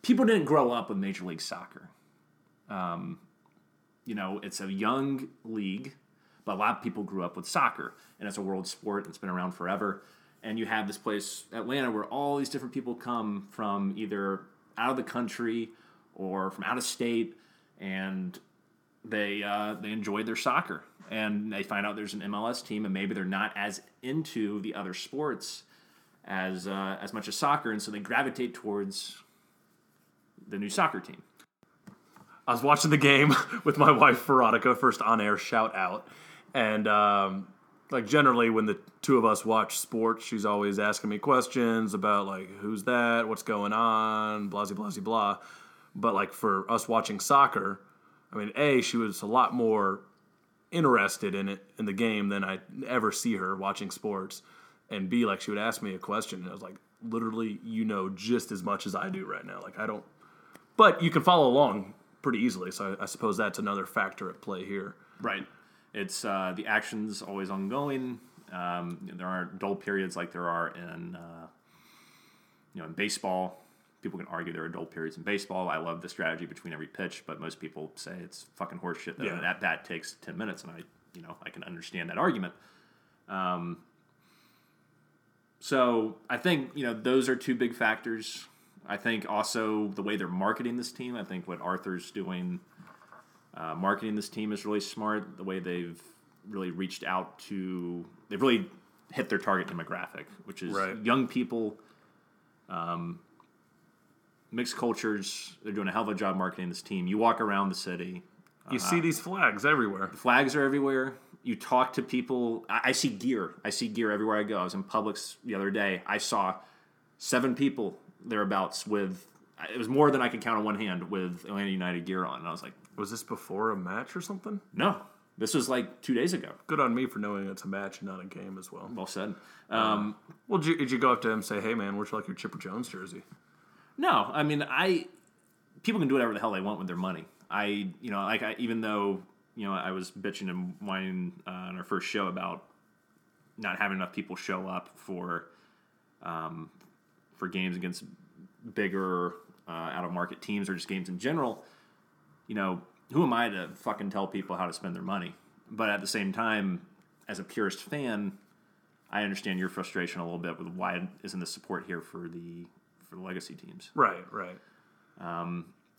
People didn't grow up with Major League Soccer. It's a young league, but a lot of people grew up with soccer, and it's a world sport, and it's been around forever. And you have this place, Atlanta, where all these different people come from either out of the country or from out of state, and they enjoy their soccer. And they find out there's an MLS team, and maybe they're not as into the other sports as much as soccer, and so they gravitate towards the new soccer team. I was watching the game with my wife, Veronica, first on-air shout-out, and generally when the two of us watch sports, she's always asking me questions about, who's that, what's going on, blah, blah, blah, blah. But, for us watching soccer, she was a lot more interested in the game than I ever see her watching sports, and B, she would ask me a question, and I was like, literally, you know just as much as I do right now. I don't – but you can follow along pretty easily, so I suppose that's another factor at play here. Right. It's the action's always ongoing. There aren't dull periods like there are in in baseball. People can argue there are dull periods in baseball. I love the strategy between every pitch, but most people say it's fucking horseshit that an at-bat takes 10 minutes, and I can understand that argument. So I think, those are two big factors. I think also the way they're marketing this team. I think what Arthur's doing marketing this team is really smart. The way they've really reached out to – they've really hit their target demographic, which is young people, mixed cultures. They're doing a hell of a job marketing this team. You walk around the city. You see these flags everywhere. The flags are everywhere. You talk to people. I see gear. I see gear everywhere I go. I was in Publix the other day. I saw 7 people thereabouts with, it was more than I could count on one hand, with Atlanta United gear on. And I was like, was this before a match or something? No. This was 2 days ago. Good on me for knowing it's a match and not a game as well. Well said. Well, did you go up to him and say, hey, man, where's your Chipper Jones jersey? No. People can do whatever the hell they want with their money. Even though... I was bitching and whining on our first show about not having enough people show up for games against bigger out-of-market teams or just games in general. Who am I to fucking tell people how to spend their money? But at the same time, as a purist fan, I understand your frustration a little bit with why isn't the support here for the legacy teams. Right.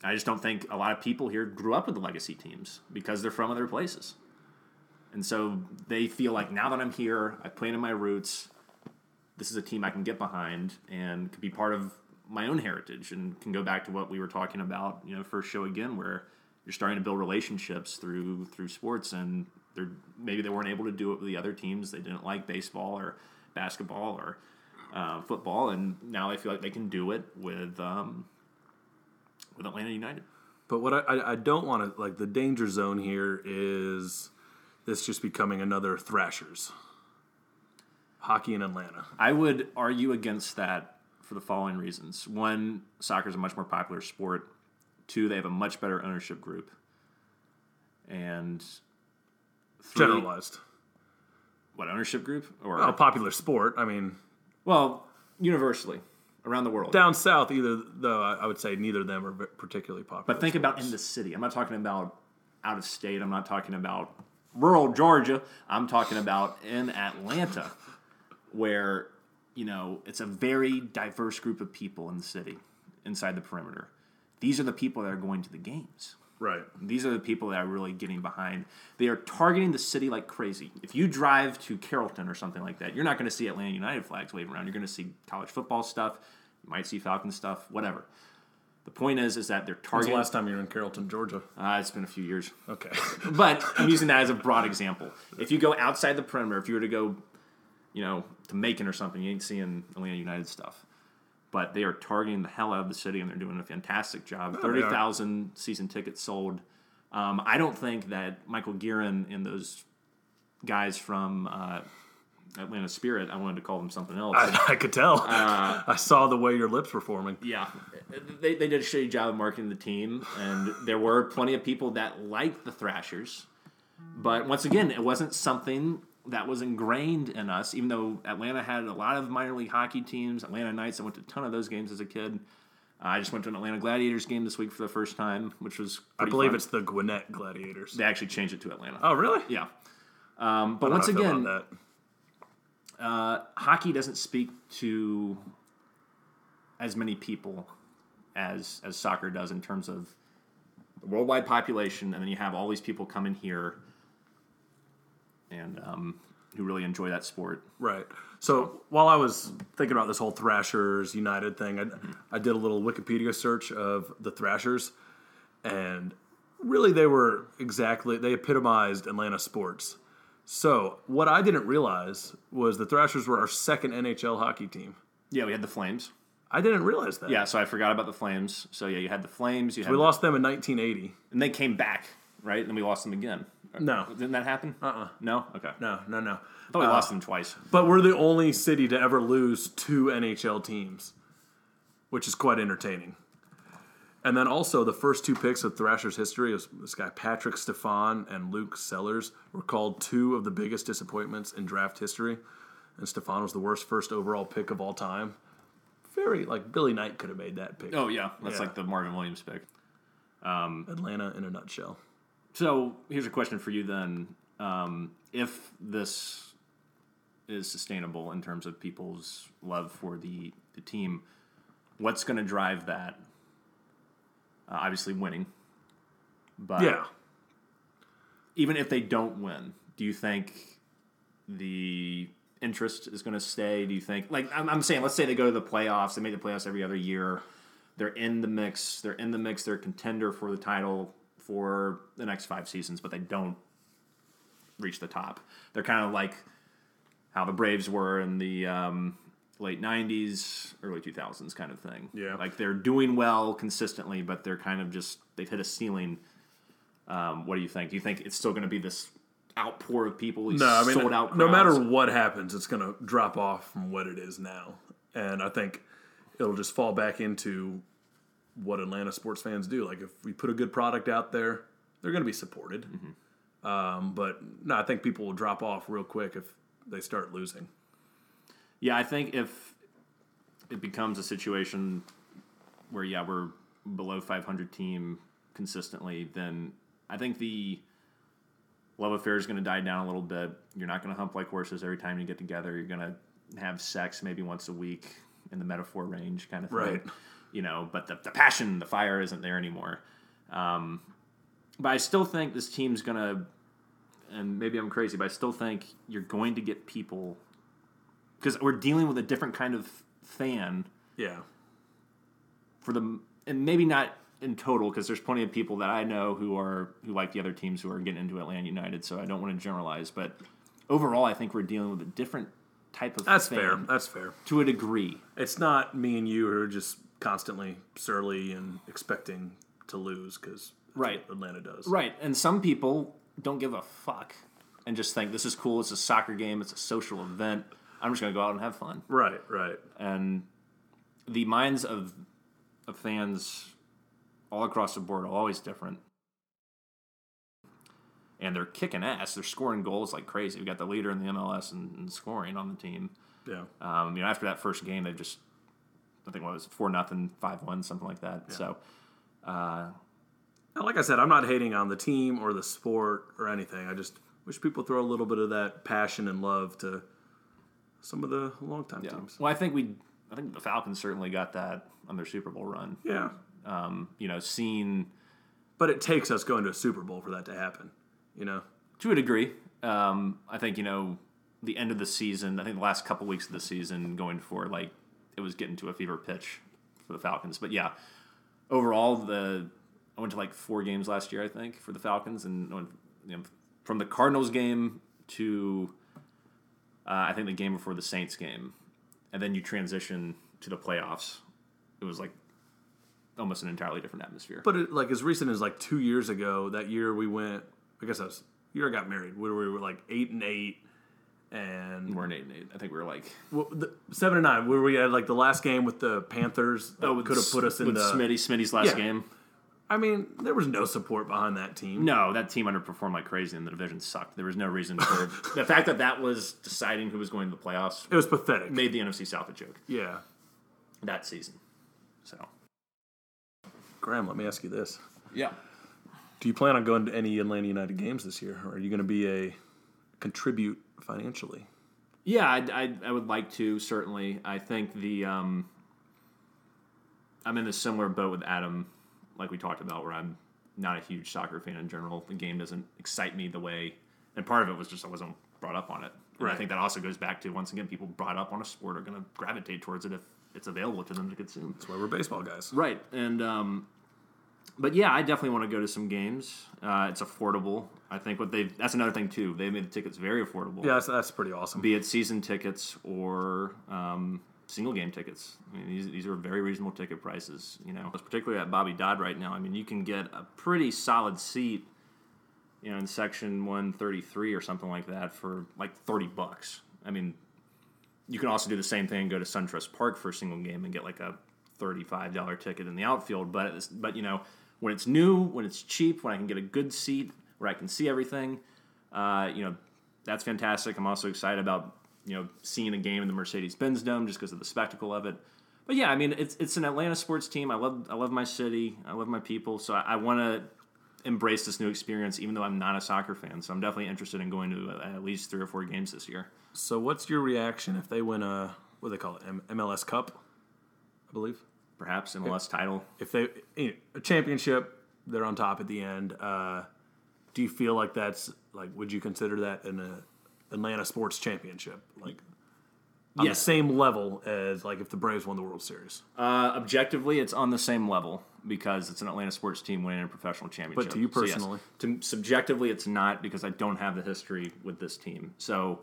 I just don't think a lot of people here grew up with the legacy teams because they're from other places. And so they feel like, now that I'm here, I planted my roots, this is a team I can get behind and could be part of my own heritage, and can go back to what we were talking about, first show again, where you're starting to build relationships through sports, and maybe they weren't able to do it with the other teams. They didn't like baseball or basketball or football, and now I feel like they can do it with Atlanta United. But what I don't want to, the danger zone here is this just becoming another Thrashers. Hockey in Atlanta. I would argue against that for the following reasons. One, soccer is a much more popular sport. Two, they have a much better ownership group. And three, generalized. What, ownership group? Or a popular sport, Well, universally. Around the world. Down south, either though, I would say neither of them are particularly popular. But think about in the city. I'm not talking about out of state. I'm not talking about rural Georgia. I'm talking about in Atlanta, where, it's a very diverse group of people in the city, inside the perimeter. These are the people that are going to the games. Right. These are the people that are really getting behind. They are targeting the city like crazy. If you drive to Carrollton or something like that, you're not going to see Atlanta United flags waving around. You're going to see college football stuff. You might see Falcons stuff, whatever. The point is that they're targeting. When's the last time you were in Carrollton, Georgia? It's been a few years. Okay. But I'm using that as a broad example. If you go outside the perimeter, if you were to go, to Macon or something, you ain't seeing Atlanta United stuff. But they are targeting the hell out of the city, and they're doing a fantastic job. Oh, 30,000 season tickets sold. I don't think that Michael Guerin and those guys from Atlanta Spirit, I wanted to call them something else. I could tell. I saw the way your lips were forming. Yeah. They did a shitty job of marketing the team, and there were plenty of people that liked the Thrashers. But once again, it wasn't something that was ingrained in us, even though Atlanta had a lot of minor league hockey teams. Atlanta Knights, I went to a ton of those games as a kid. I just went to an Atlanta Gladiators game this week for the first time, which was pretty fun. It's the Gwinnett Gladiators. They actually changed it to Atlanta. Oh, really? Yeah. But once again, hockey doesn't speak to as many people as soccer does in terms of the worldwide population, and then you have all these people come in here and who really enjoy that sport. Right. So while I was thinking about this whole Thrashers United thing, I did a little Wikipedia search of the Thrashers, and really they epitomized Atlanta sports. So what I didn't realize was the Thrashers were our second NHL hockey team. Yeah, we had the Flames. I didn't realize that. Yeah, so I forgot about the Flames. So yeah, you had the Flames. We lost them in 1980. And they came back, right? And then we lost them again. No. Didn't that happen? No? Okay. No. I thought we lost them twice. But we're the only city to ever lose two NHL teams, which is quite entertaining. And then also the first two picks of Thrashers history, was this guy Patrick Stefan and Luke Sellers, were called two of the biggest disappointments in draft history. And Stefan was the worst first overall pick of all time. Very, Billy Knight could have made that pick. Oh, yeah. That's the Marvin Williams pick. Atlanta in a nutshell. So here's a question for you then. If this is sustainable in terms of people's love for the team, what's going to drive that? Obviously winning. But even if they don't win, do you think the interest is going to stay? Do you think, I'm saying, let's say they go to the playoffs. They make the playoffs every other year. They're in the mix. They're a contender for the title for the next 5 seasons, but they don't reach the top. They're kind of like how the Braves were in the late 90s, early 2000s kind of thing. Yeah. They're doing well consistently, but they're kind of just, they've hit a ceiling. What do you think? Do you think it's still going to be this outpour of people? Sold out crowds? No matter what happens, it's going to drop off from what it is now. And I think it'll just fall back into what Atlanta sports fans do. If we put a good product out there, they're going to be supported. Mm-hmm. But no, I think people will drop off real quick if they start losing. Yeah, I think if it becomes a situation where, we're below 500 team consistently, then I think the love affair is going to die down a little bit. You're not going to hump like horses every time you get together. You're going to have sex maybe once a week in the metaphor range kind of thing. Right. But the passion, the fire isn't there anymore. But I still think this team's going to, and maybe I'm crazy, but I still think you're going to get people, because we're dealing with a different kind of fan. Yeah. And maybe not in total, because there's plenty of people that I know who like the other teams who are getting into Atlanta United, so I don't want to generalize. But overall, I think we're dealing with a different type of fan. That's fair. To a degree. It's not me and you who are just constantly surly and expecting to lose, because that's what Atlanta does. Right, and some people don't give a fuck and just think this is cool, it's a soccer game, it's a social event, I'm just going to go out and have fun. Right. And the minds of fans all across the board are always different. And they're kicking ass. They're scoring goals like crazy. We've got the leader in the MLS and scoring on the team. Yeah. After that first game, they just, I think, 4-0, 5-1, something like that. Yeah. So, like I said, I'm not hating on the team or the sport or anything. I just wish people throw a little bit of that passion and love to some of the longtime teams. Well, I think the Falcons certainly got that on their Super Bowl run. Yeah. But it takes us going to a Super Bowl for that to happen, To a degree. I think, the end of the season, I think the last couple weeks of the season going for, it was getting to a fever pitch for the Falcons. But, yeah, overall, I went to like 4 games last year, I think, for the Falcons, and from the Cardinals game to I think the game before the Saints game, and then you transition to the playoffs. It was like almost an entirely different atmosphere. But it, like as recent as like 2 years ago, that year we went. I guess that was the year I got married. We were like 8-8. And we weren't 8-8. I think we were like 7-9. Where we had like the last game with the Panthers that could have put us in the Smitty's last game. I mean, there was no support behind that team. No, that team underperformed like crazy, and the division sucked. There was no reason for the fact that that was deciding who was going to the playoffs. It was pathetic. Made the NFC South a joke. Yeah, that season. So, Graham, let me ask you this. Yeah. Do you plan on going to any Atlanta United games this year, or are you going to be a contribute financially? Yeah, I would like to, certainly. I think I'm in a similar boat with Adam, like we talked about, where I'm not a huge soccer fan in general. The game doesn't excite me the way, and part of it was just I wasn't brought up on it. Right. I think that also goes back to, once again, people brought up on a sport are going to gravitate towards it if it's available to them to consume. That's why we're baseball guys. Right. And but yeah, I definitely want to go to some games. It's affordable. I think that's another thing too. They made the tickets very affordable. Yeah, that's pretty awesome. Be it season tickets or single game tickets. I mean, these are very reasonable ticket prices. You know, particularly at Bobby Dodd right now. I mean, you can get a pretty solid seat, in section 133 or something like that for like $30. I mean, you can also do the same thing and go to SunTrust Park for a single game and get like a $35 ticket in the outfield. But when it's new, when it's cheap, when I can get a good seat, where I can see everything, that's fantastic. I'm also excited about, seeing a game in the Mercedes-Benz Dome just because of the spectacle of it. But yeah, I mean, it's an Atlanta sports team. I love my city. I love my people. So I want to embrace this new experience, even though I'm not a soccer fan. So I'm definitely interested in going to at least 3 or 4 games this year. So what's your reaction if they win a, what do they call it, MLS Cup, I believe? Perhaps MLS title. If they a championship, they're on top at the end. Do you feel like that's like? Would you consider that an Atlanta sports championship, like on the same level as like if the Braves won the World Series? Objectively, it's on the same level because it's an Atlanta sports team winning a professional championship. But to you personally, so yes, subjectively, it's not because I don't have the history with this team. So,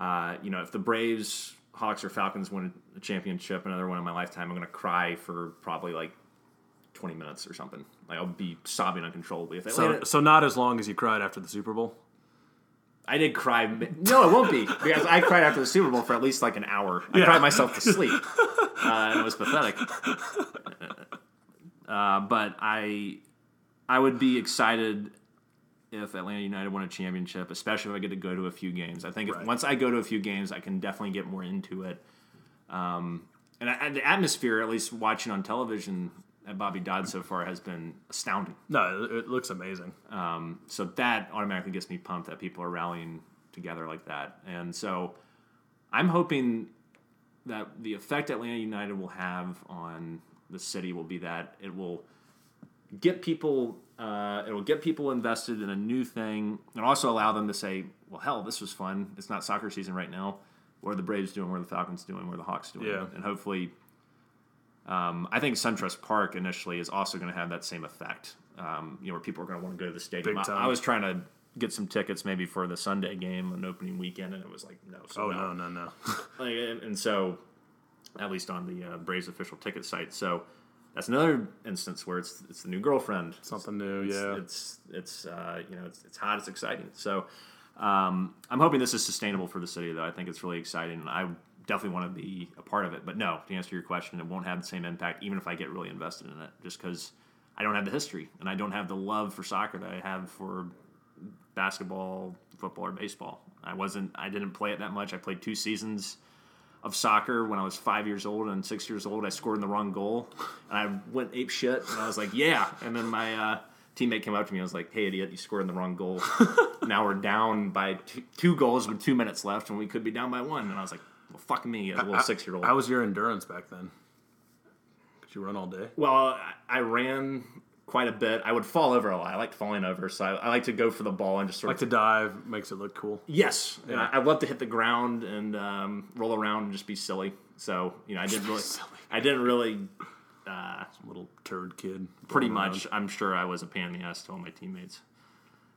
if the Braves, Hawks, or Falcons win a championship, another one in my lifetime, I'm going to cry for probably like 20 minutes or something. Like, I'll be sobbing uncontrollably. If so not as long as you cried after the Super Bowl? I did cry. No, it won't be. Because I cried after the Super Bowl for at least like an hour. I cried myself to sleep. And it was pathetic. But I would be excited if Atlanta United won a championship, especially if I get to go to a few games. I think once I go to a few games, I can definitely get more into it. And the atmosphere, at least watching on television at Bobby Dodd so far, has been astounding. No, it looks amazing. So that automatically gets me pumped that people are rallying together like that. And so I'm hoping that the effect Atlanta United will have on the city will be that it will get people invested in a new thing and also allow them to say, well, hell, this was fun. It's not soccer season right now. What are the Braves doing? What are the Falcons doing? What are the Hawks doing? Yeah. And hopefully... I think SunTrust Park initially is also going to have that same effect, where people are going to want to go to the stadium. I was trying to get some tickets maybe for the Sunday game on opening weekend, and it was like, no. So no. And so, at least on the Braves official ticket site. So that's another instance where it's the new girlfriend. Something new, yeah. It's hot, it's exciting. So I'm hoping this is sustainable for the city, though. I think it's really exciting, and I definitely want to be a part of it. But no, to answer your question, it won't have the same impact even if I get really invested in it, just because I don't have the history and I don't have the love for soccer that I have for basketball, football, or baseball. I didn't play it that much. I played 2 seasons of soccer when I was 5 years old and 6 years old. I scored in the wrong goal and I went ape shit and I was like, yeah. And then my teammate came up to me and was like, hey, idiot, you scored in the wrong goal. Now we're down by 2 goals with 2 minutes left and we could be down by 1. And I was like, well, fuck me, a little 6-year-old. How was your endurance back then? Could you run all day? Well, I ran quite a bit. I would fall over a lot. I liked falling over, so I like to go for the ball and just sort of... Like to dive, makes it look cool. Yes. Yeah. And I love to hit the ground and roll around and just be silly. So, I didn't really... little turd kid. Pretty much. I'm sure I was a pain in the ass to all my teammates.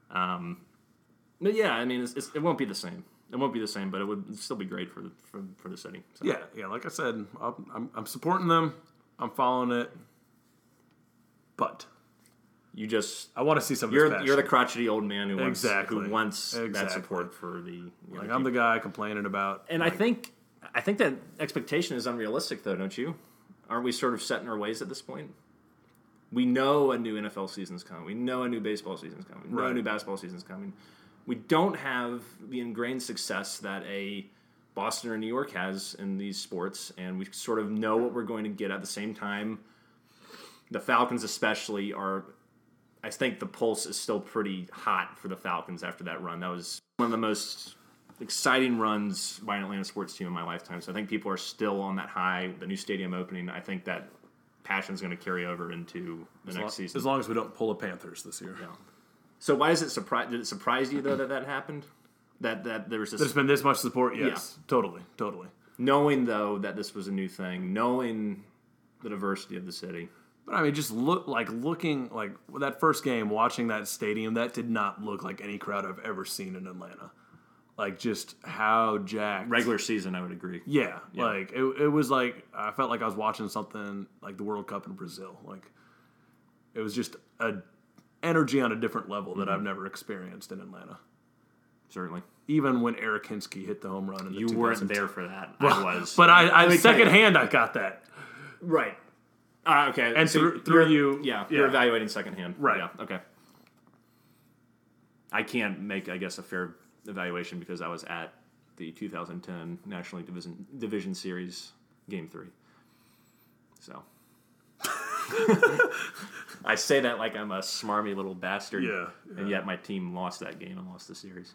But yeah, I mean, it won't be the same. It won't be the same, but it would still be great for the city. So. Yeah. Like I said, I'm supporting them. I'm following it. But I want to see some. You're the crotchety old man who wants that support for the. You know, like I'm the guy complaining about. And like, I think that expectation is unrealistic, though, don't you? Aren't we sort of set in our ways at this point? We know a new NFL season's coming. We know a new baseball season's coming. We know a new basketball season's coming. We don't have the ingrained success that a Boston or New York has in these sports, and we sort of know what we're going to get at the same time. The Falcons especially are, I think the pulse is still pretty hot for the Falcons after that run. That was one of the most exciting runs by an Atlanta sports team in my lifetime. So I think people are still on that high. The new stadium opening, I think that passion's going to carry over into the next season. As long as we don't pull the Panthers this year. Yeah. So why did it surprise you, though, that happened? That there was there's been this much support? Yes. Yeah. Totally. Knowing, though, that this was a new thing. Knowing the diversity of the city. But, I mean, just looking, that first game, watching that stadium, that did not look like any crowd I've ever seen in Atlanta. Like, just how jacked. Regular season, I would agree. Yeah. Like, it was like, I felt like I was watching something like the World Cup in Brazil. Like, it was just an energy on a different level that I've never experienced in Atlanta. Certainly. Even when Eric Hinsky hit the home run in the 2010. You weren't there for that. Well, I was. But I secondhand, I got that. Right. Okay. And so you're evaluating secondhand. Right. Yeah, okay. I can't make, I guess, a fair evaluation because I was at the 2010 National League Division Series Game 3. So. I say that like I'm a smarmy little bastard. Yeah. And yet my team lost that game and lost the series.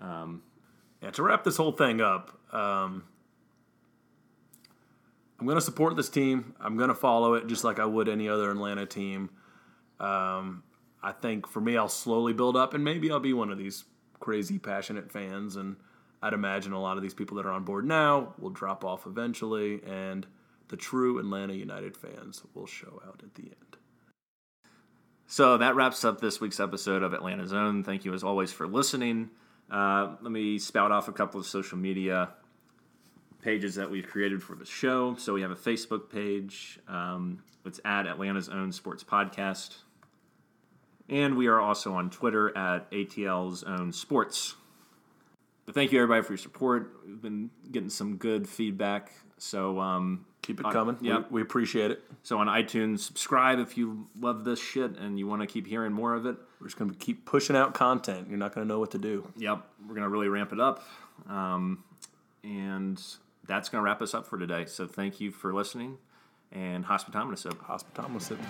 To wrap this whole thing up, I'm going to support this team. I'm going to follow it just like I would any other Atlanta team. I think for me, I'll slowly build up, and maybe I'll be one of these crazy, passionate fans. And I'd imagine a lot of these people that are on board now will drop off eventually, and the true Atlanta United fans will show out at the end. So that wraps up this week's episode of Atlanta's Own. Thank you, as always, for listening. Let me spout off a couple of social media pages that we've created for the show. So we have a Facebook page. It's at Atlanta's Own Sports Podcast. And we are also on Twitter at ATL's Own Sports. But thank you, everybody, for your support. We've been getting some good feedback. So keep it coming. Yeah, we appreciate it. So on iTunes, subscribe if you love this shit and you want to keep hearing more of it. We're just going to keep pushing out content. You're not going to know what to do. Yep. We're going to really ramp it up. And that's going to wrap us up for today. So thank you for listening, and hospitomenicip.